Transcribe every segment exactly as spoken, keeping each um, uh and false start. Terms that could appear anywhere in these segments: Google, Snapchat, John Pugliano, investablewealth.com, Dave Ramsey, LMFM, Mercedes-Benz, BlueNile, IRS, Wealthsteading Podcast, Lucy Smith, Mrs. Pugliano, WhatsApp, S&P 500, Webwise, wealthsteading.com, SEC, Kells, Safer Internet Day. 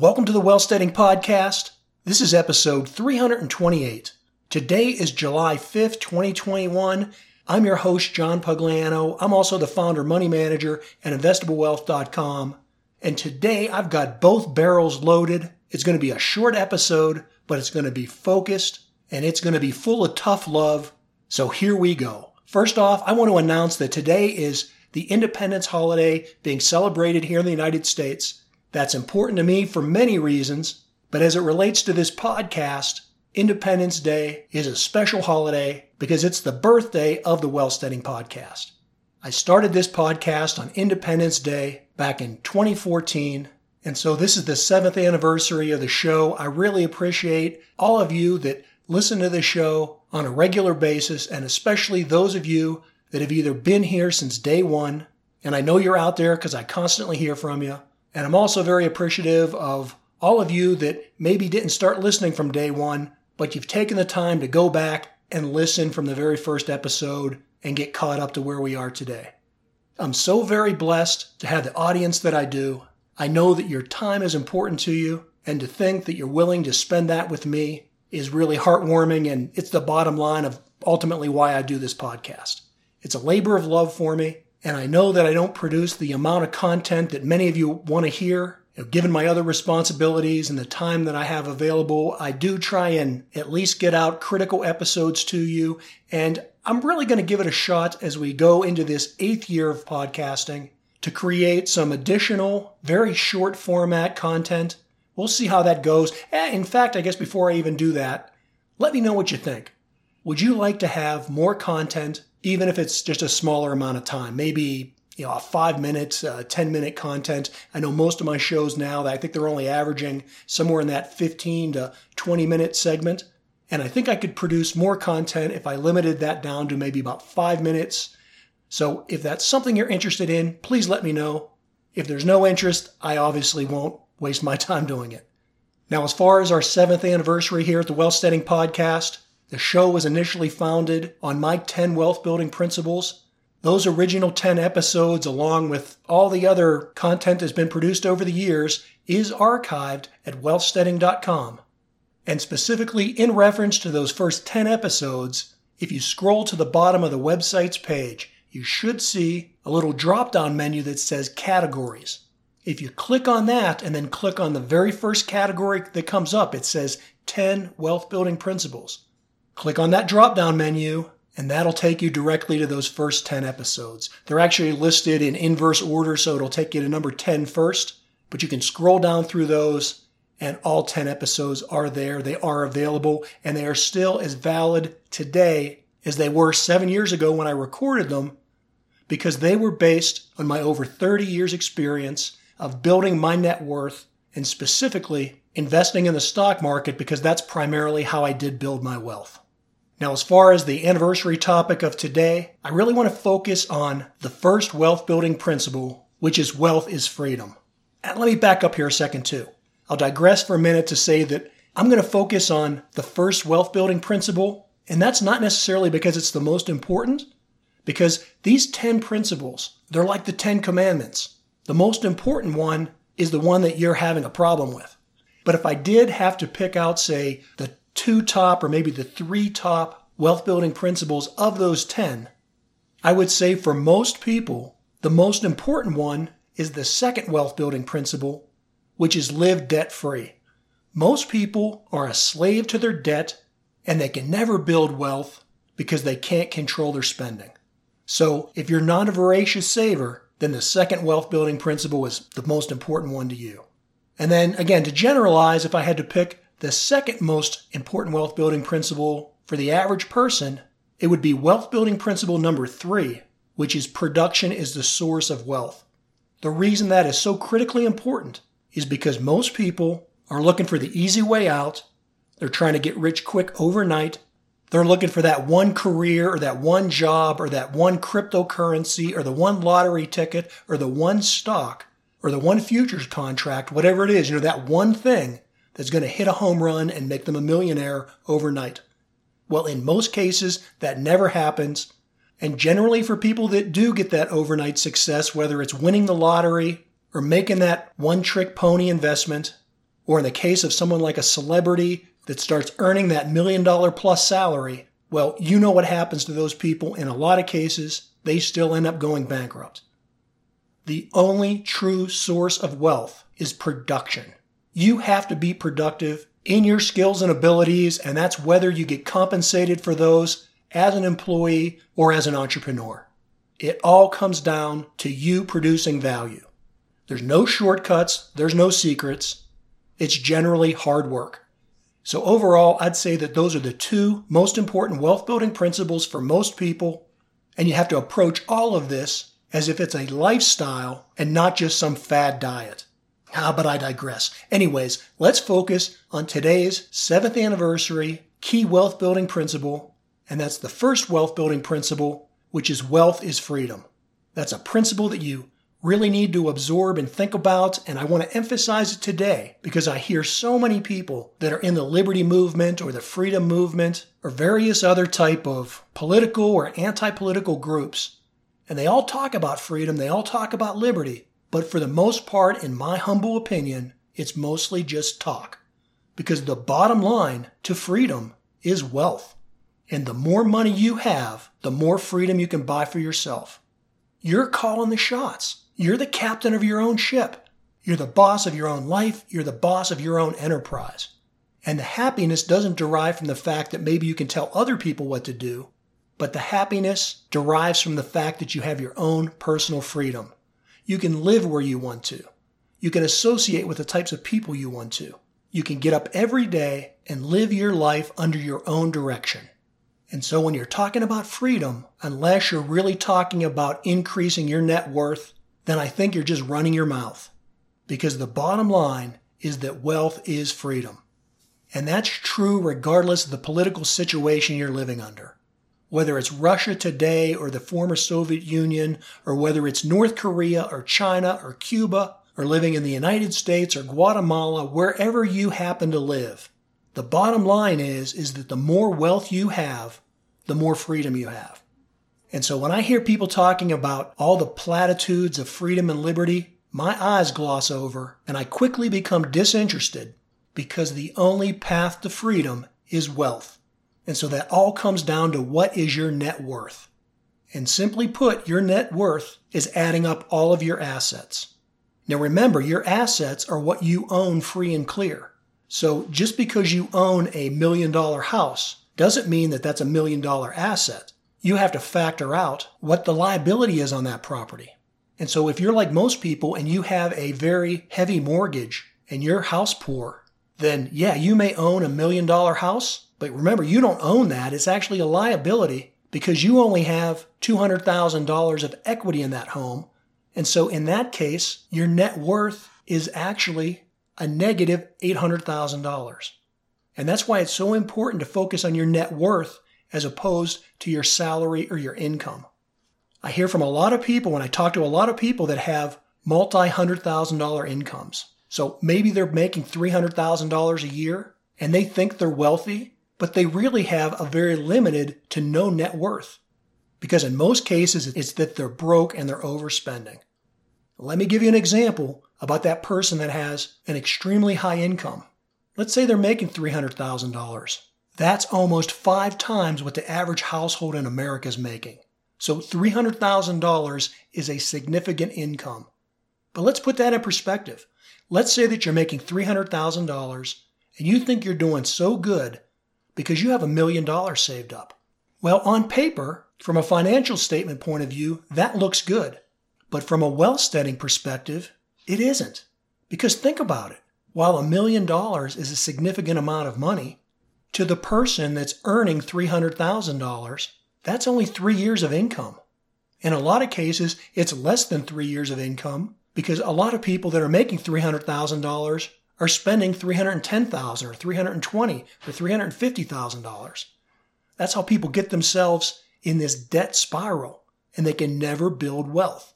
Welcome to the Wealthsteading Podcast. This is episode three hundred twenty-eight. Today is July fifth, twenty twenty-one. I'm your host, John Pugliano. I'm also the founder, money manager at investable wealth dot com. And today I've got both barrels loaded. It's going to be a short episode, but it's going to be focused and it's going to be full of tough love. So here we go. First off, I want to announce that today is the Independence holiday being celebrated here in the United States. That's important to me for many reasons, but as it relates to this podcast, Independence Day is a special holiday because it's the birthday of the Wealthsteading Podcast. I started this podcast on Independence Day back in twenty fourteen, and so this is the seventh anniversary of the show. I really appreciate all of you that listen to the show on a regular basis, and especially those of you that have either been here since day one, and I know you're out there because I constantly hear from you. And I'm also very appreciative of all of you that maybe didn't start listening from day one, but you've taken the time to go back and listen from the very first episode and get caught up to where we are today. I'm so very blessed to have the audience that I do. I know that your time is important to you, and to think that you're willing to spend that with me is really heartwarming, and it's the bottom line of ultimately why I do this podcast. It's a labor of love for me. And I know that I don't produce the amount of content that many of you want to hear. You know, given my other responsibilities and the time that I have available, I do try and at least get out critical episodes to you. And I'm really going to give it a shot as we go into this eighth year of podcasting to create some additional, very short format content. We'll see how that goes. In fact, I guess before I even do that, let me know what you think. Would you like to have more content, even if it's just a smaller amount of time, maybe, you know, a five minute, uh, ten minute content? I know most of my shows now, I think they're only averaging somewhere in that fifteen to twenty minute segment. And I think I could produce more content if I limited that down to maybe about five minutes. So if that's something you're interested in, please let me know. If there's no interest, I obviously won't waste my time doing it. Now, as far as our seventh anniversary here at the Wealthsteading Podcast, the show was initially founded on my ten wealth building principles. Those original ten episodes, along with all the other content that's been produced over the years, is archived at wealthsteading dot com. And specifically in reference to those first ten episodes, if you scroll to the bottom of the website's page, you should see a little drop-down menu that says categories. If you click on that and then click on the very first category that comes up, it says ten wealth building principles. Click on that drop-down menu, and that'll take you directly to those first ten episodes. They're actually listed in inverse order, so it'll take you to number ten first, but you can scroll down through those, and all ten episodes are there. They are available, and they are still as valid today as they were seven years ago when I recorded them, because they were based on my over thirty years' experience of building my net worth, and specifically investing in the stock market, because that's primarily how I did build my wealth. Now, as far as the anniversary topic of today, I really want to focus on the first wealth-building principle, which is wealth is freedom. And let me back up here a second, too. I'll digress for a minute to say that I'm going to focus on the first wealth-building principle, and that's not necessarily because it's the most important, because these ten principles, they're like the Ten Commandments. The most important one is the one that you're having a problem with. But if I did have to pick out, say, the two top or maybe the three top wealth-building principles of those ten, I would say for most people, the most important one is the second wealth-building principle, which is live debt-free. Most people are a slave to their debt, and they can never build wealth because they can't control their spending. So if you're not a voracious saver, then the second wealth-building principle is the most important one to you. And then, again, to generalize, if I had to pick the second most important wealth-building principle for the average person, it would be wealth-building principle number three, which is production is the source of wealth. The reason that is so critically important is because most people are looking for the easy way out. They're trying to get rich quick overnight. They're looking for that one career or that one job or that one cryptocurrency or the one lottery ticket or the one stock or the one futures contract, whatever it is, you know, that one thing that's going to hit a home run and make them a millionaire overnight. Well, in most cases, that never happens. And generally for people that do get that overnight success, whether it's winning the lottery or making that one-trick pony investment, Or in the case of someone like a celebrity that starts earning that million dollar plus salary, well, you know what happens to those people. In a lot of cases, they still end up going bankrupt. The only true source of wealth is production. You have to be productive in your skills and abilities, and that's whether you get compensated for those as an employee or as an entrepreneur. It all comes down to you producing value. There's no shortcuts. There's no secrets. It's generally hard work. So overall, I'd say that those are the two most important wealth-building principles for most people, and you have to approach all of this as if it's a lifestyle and not just some fad diet. Ah, but I digress. Anyways, let's focus on today's seventh anniversary key wealth-building principle, and that's the first wealth-building principle, which is wealth is freedom. That's a principle that you really need to absorb and think about, and I want to emphasize it today because I hear so many people that are in the liberty movement or the freedom movement or various other type of political or anti-political groups, and they all talk about freedom, they all talk about liberty, but for the most part, in my humble opinion, it's mostly just talk, because the bottom line to freedom is wealth. And the more money you have, the more freedom you can buy for yourself. You're calling the shots. You're the captain of your own ship. You're the boss of your own life. You're the boss of your own enterprise. And the happiness doesn't derive from the fact that maybe you can tell other people what to do, but the happiness derives from the fact that you have your own personal freedom. You can live where you want to. You can associate with the types of people you want to. You can get up every day and live your life under your own direction. And so when you're talking about freedom, unless you're really talking about increasing your net worth, then I think you're just running your mouth. Because the bottom line is that wealth is freedom. And that's true regardless of the political situation you're living under. Whether it's Russia today or the former Soviet Union, or whether it's North Korea or China or Cuba, or living in the United States or Guatemala, wherever you happen to live. The bottom line is, is that the more wealth you have, the more freedom you have. And so when I hear people talking about all the platitudes of freedom and liberty, my eyes gloss over and I quickly become disinterested because the only path to freedom is wealth. And so that all comes down to what is your net worth. And simply put, your net worth is adding up all of your assets. Now remember, your assets are what you own free and clear. So just because you own a million dollar house doesn't mean that that's a million dollar asset. You have to factor out what the liability is on that property. And so if you're like most people and you have a very heavy mortgage and you're house poor, then yeah, you may own a million dollar house, but remember, you don't own that. It's actually a liability because you only have two hundred thousand dollars of equity in that home. And so in that case, your net worth is actually a negative eight hundred thousand dollars. And that's why it's so important to focus on your net worth as opposed to your salary or your income. I hear from a lot of people, and I talk to a lot of people that have multi-hundred thousand dollar incomes. So maybe they're making three hundred thousand dollars a year and they think they're wealthy, but they really have a very limited to no net worth. Because in most cases, it's that they're broke and they're overspending. Let me give you an example about that person that has an extremely high income. Let's say they're making three hundred thousand dollars. That's almost five times what the average household in America is making. So three hundred thousand dollars is a significant income. But let's put that in perspective. Let's say that you're making three hundred thousand dollars and you think you're doing so good because you have a million dollars saved up. Well, on paper, from a financial statement point of view, that looks good. But from a wealth-steading perspective, it isn't. Because think about it. While a million dollars is a significant amount of money, to the person that's earning three hundred thousand dollars, that's only three years of income. In a lot of cases, it's less than three years of income because a lot of people that are making three hundred thousand dollars are spending three hundred ten thousand dollars or three hundred twenty thousand dollars or three hundred fifty thousand dollars. That's how people get themselves in this debt spiral and they can never build wealth.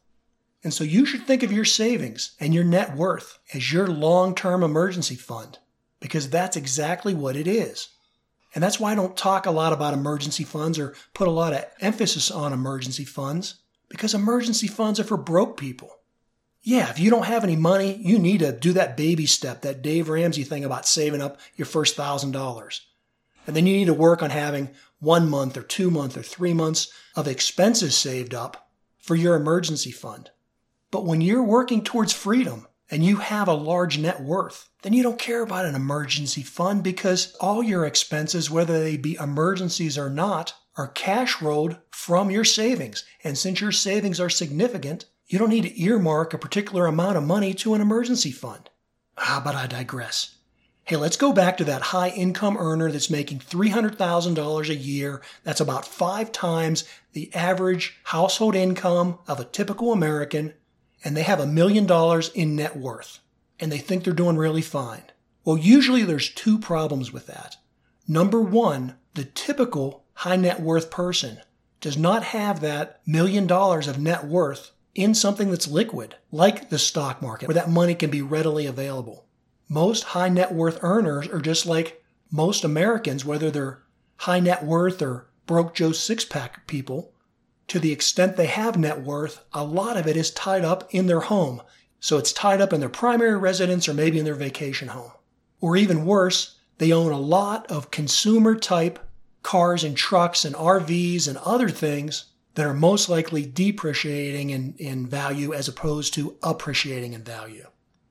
And so you should think of your savings and your net worth as your long-term emergency fund, because that's exactly what it is. And that's why I don't talk a lot about emergency funds or put a lot of emphasis on emergency funds, because emergency funds are for broke people. Yeah, if you don't have any money, you need to do that baby step, that Dave Ramsey thing about saving up your first one thousand dollars. And then you need to work on having one month or two months or three months of expenses saved up for your emergency fund. But when you're working towards freedom and you have a large net worth, then you don't care about an emergency fund because all your expenses, whether they be emergencies or not, are cash rolled from your savings. And since your savings are significant, you don't need to earmark a particular amount of money to an emergency fund. Ah, but I digress. Hey, let's go back to that high income earner that's making three hundred thousand dollars a year. That's about five times the average household income of a typical American, and they have a million dollars in net worth, and they think they're doing really fine. Well, usually there's two problems with that. Number one, the typical high net worth person does not have that million dollars of net worth in something that's liquid, like the stock market, where that money can be readily available. Most high net worth earners are just like most Americans, whether they're high net worth or broke Joe six-pack people. To the extent they have net worth, a lot of it is tied up in their home. So it's tied up in their primary residence or maybe in their vacation home. Or even worse, they own a lot of consumer-type cars and trucks and R Vs and other things that are most likely depreciating in, in value as opposed to appreciating in value.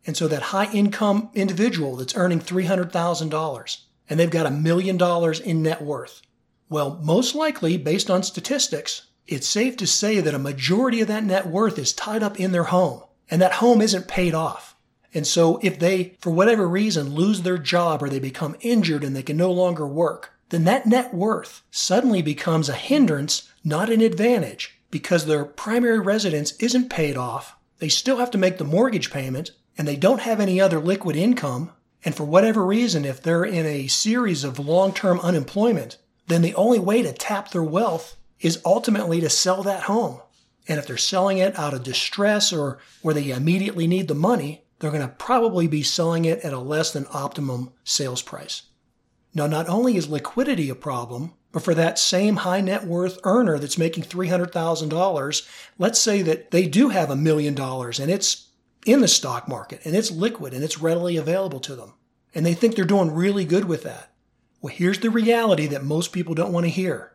And so that high-income individual that's earning three hundred thousand dollars and they've got a million dollars in net worth, well, most likely, based on statistics, it's safe to say that a majority of that net worth is tied up in their home, and that home isn't paid off. And so if they, for whatever reason, lose their job or they become injured and they can no longer work, then that net worth suddenly becomes a hindrance, not an advantage, because their primary residence isn't paid off. They still have to make the mortgage payment, and they don't have any other liquid income. And for whatever reason, if they're in a series of long-term unemployment, then the only way to tap their wealth is ultimately to sell that home. And if they're selling it out of distress or where they immediately need the money, they're going to probably be selling it at a less than optimum sales price. Now, not only is liquidity a problem, but for that same high net worth earner that's making three hundred thousand dollars, let's say that they do have a million dollars and it's in the stock market and it's liquid and it's readily available to them. And they think they're doing really good with that. Well, here's the reality that most people don't want to hear.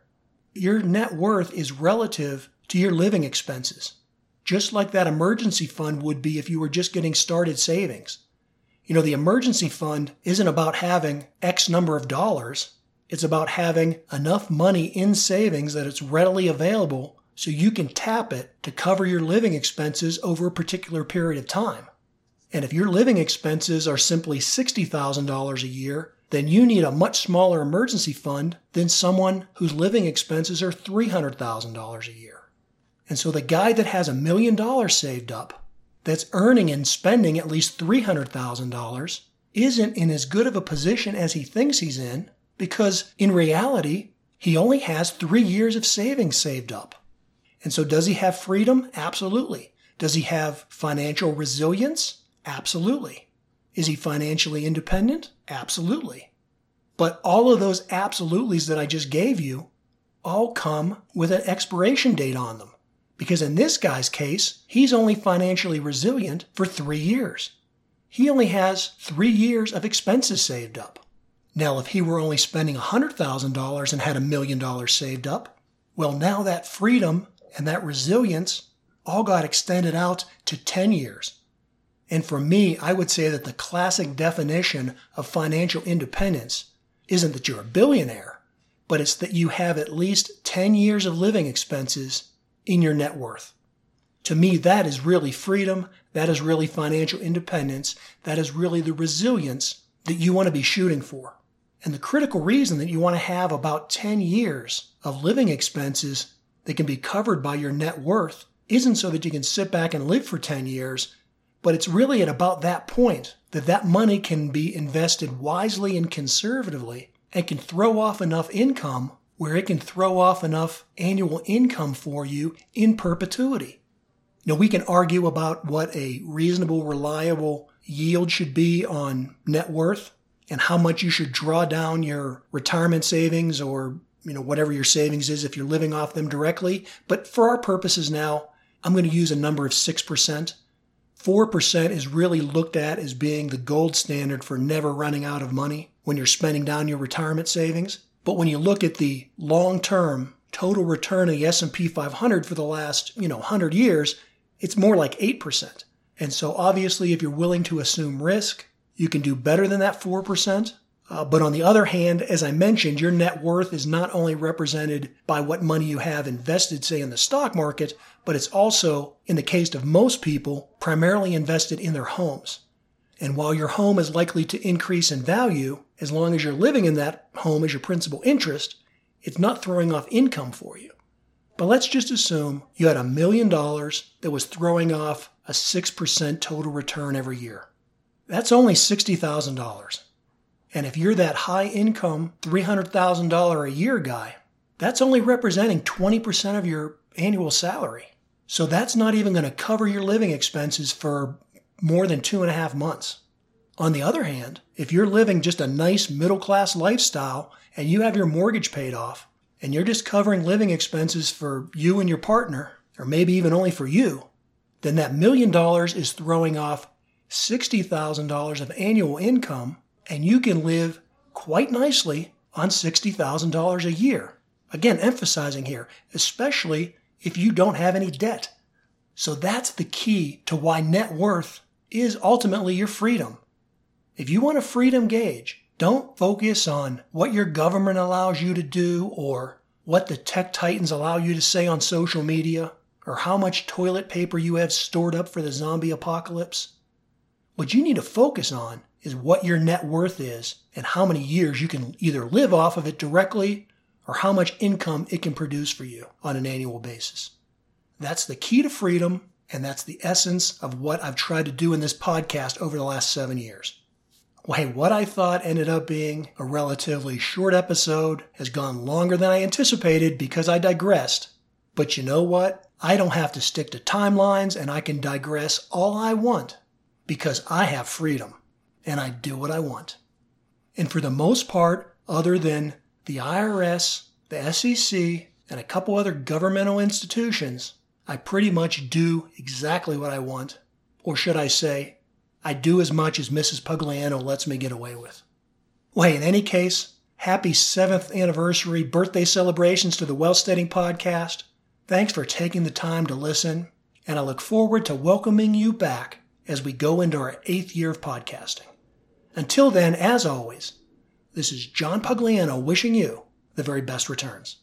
Your net worth is relative to your living expenses, just like that emergency fund would be if you were just getting started savings. You know, the emergency fund isn't about having X number of dollars. It's about having enough money in savings that it's readily available so you can tap it to cover your living expenses over a particular period of time. And if your living expenses are simply sixty thousand dollars a year, then you need a much smaller emergency fund than someone whose living expenses are three hundred thousand dollars a year. And so the guy that has a million dollars saved up, that's earning and spending at least three hundred thousand dollars, isn't in as good of a position as he thinks he's in because, in reality, he only has three years of savings saved up. And so does he have freedom? Absolutely. Does he have financial resilience? Absolutely. Is he financially independent? Absolutely. But all of those absolutelys that I just gave you all come with an expiration date on them. Because in this guy's case, he's only financially resilient for three years. He only has three years of expenses saved up. Now, if he were only spending one hundred thousand dollars and had a million dollars saved up, well, now that freedom and that resilience all got extended out to ten years. And for me, I would say that the classic definition of financial independence isn't that you're a billionaire, but it's that you have at least ten years of living expenses in your net worth. To me, that is really freedom. That is really financial independence. That is really the resilience that you want to be shooting for. And the critical reason that you want to have about ten years of living expenses that can be covered by your net worth isn't so that you can sit back and live for ten years, but it's really at about that point that that money can be invested wisely and conservatively and can throw off enough income where it can throw off enough annual income for you in perpetuity. Now, we can argue about what a reasonable, reliable yield should be on net worth and how much you should draw down your retirement savings or, you know, whatever your savings is if you're living off them directly. But for our purposes now, I'm going to use a number of six percent. four percent is really looked at as being the gold standard for never running out of money when you're spending down your retirement savings. But when you look at the long-term total return of the S and P five hundred for the last, you know, one hundred years, it's more like eight percent. And so obviously, if you're willing to assume risk, you can do better than that four percent. Uh, but on the other hand, as I mentioned, your net worth is not only represented by what money you have invested, say, in the stock market, but it's also, in the case of most people, primarily invested in their homes. And while your home is likely to increase in value, as long as you're living in that home as your principal interest, it's not throwing off income for you. But let's just assume you had a million dollars that was throwing off a six percent total return every year. That's only sixty thousand dollars. And if you're that high-income, three hundred thousand dollars a year guy, that's only representing twenty percent of your annual salary. So that's not even going to cover your living expenses for more than two and a half months. On the other hand, if you're living just a nice middle-class lifestyle and you have your mortgage paid off and you're just covering living expenses for you and your partner, or maybe even only for you, then that million dollars is throwing off sixty thousand dollars of annual income, and you can live quite nicely on sixty thousand dollars a year. Again, emphasizing here, especially if you don't have any debt. So that's the key to why net worth is ultimately your freedom. If you want a freedom gauge, don't focus on what your government allows you to do or what the tech titans allow you to say on social media or how much toilet paper you have stored up for the zombie apocalypse. What you need to focus on is what your net worth is and how many years you can either live off of it directly or how much income it can produce for you on an annual basis. That's the key to freedom, and that's the essence of what I've tried to do in this podcast over the last seven years. Well, hey, what I thought ended up being a relatively short episode has gone longer than I anticipated because I digressed. But you know what? I don't have to stick to timelines, and I can digress all I want because I have freedom. And I do what I want. And for the most part, other than the I R S, the S E C, and a couple other governmental institutions, I pretty much do exactly what I want. Or should I say, I do as much as Missus Pugliano lets me get away with. Well, hey, in any case, happy seventh anniversary birthday celebrations to the Wealthsteading Podcast. Thanks for taking the time to listen, and I look forward to welcoming you back as we go into our eighth year of podcasting. Until then, as always, this is John Pugliano wishing you the very best returns.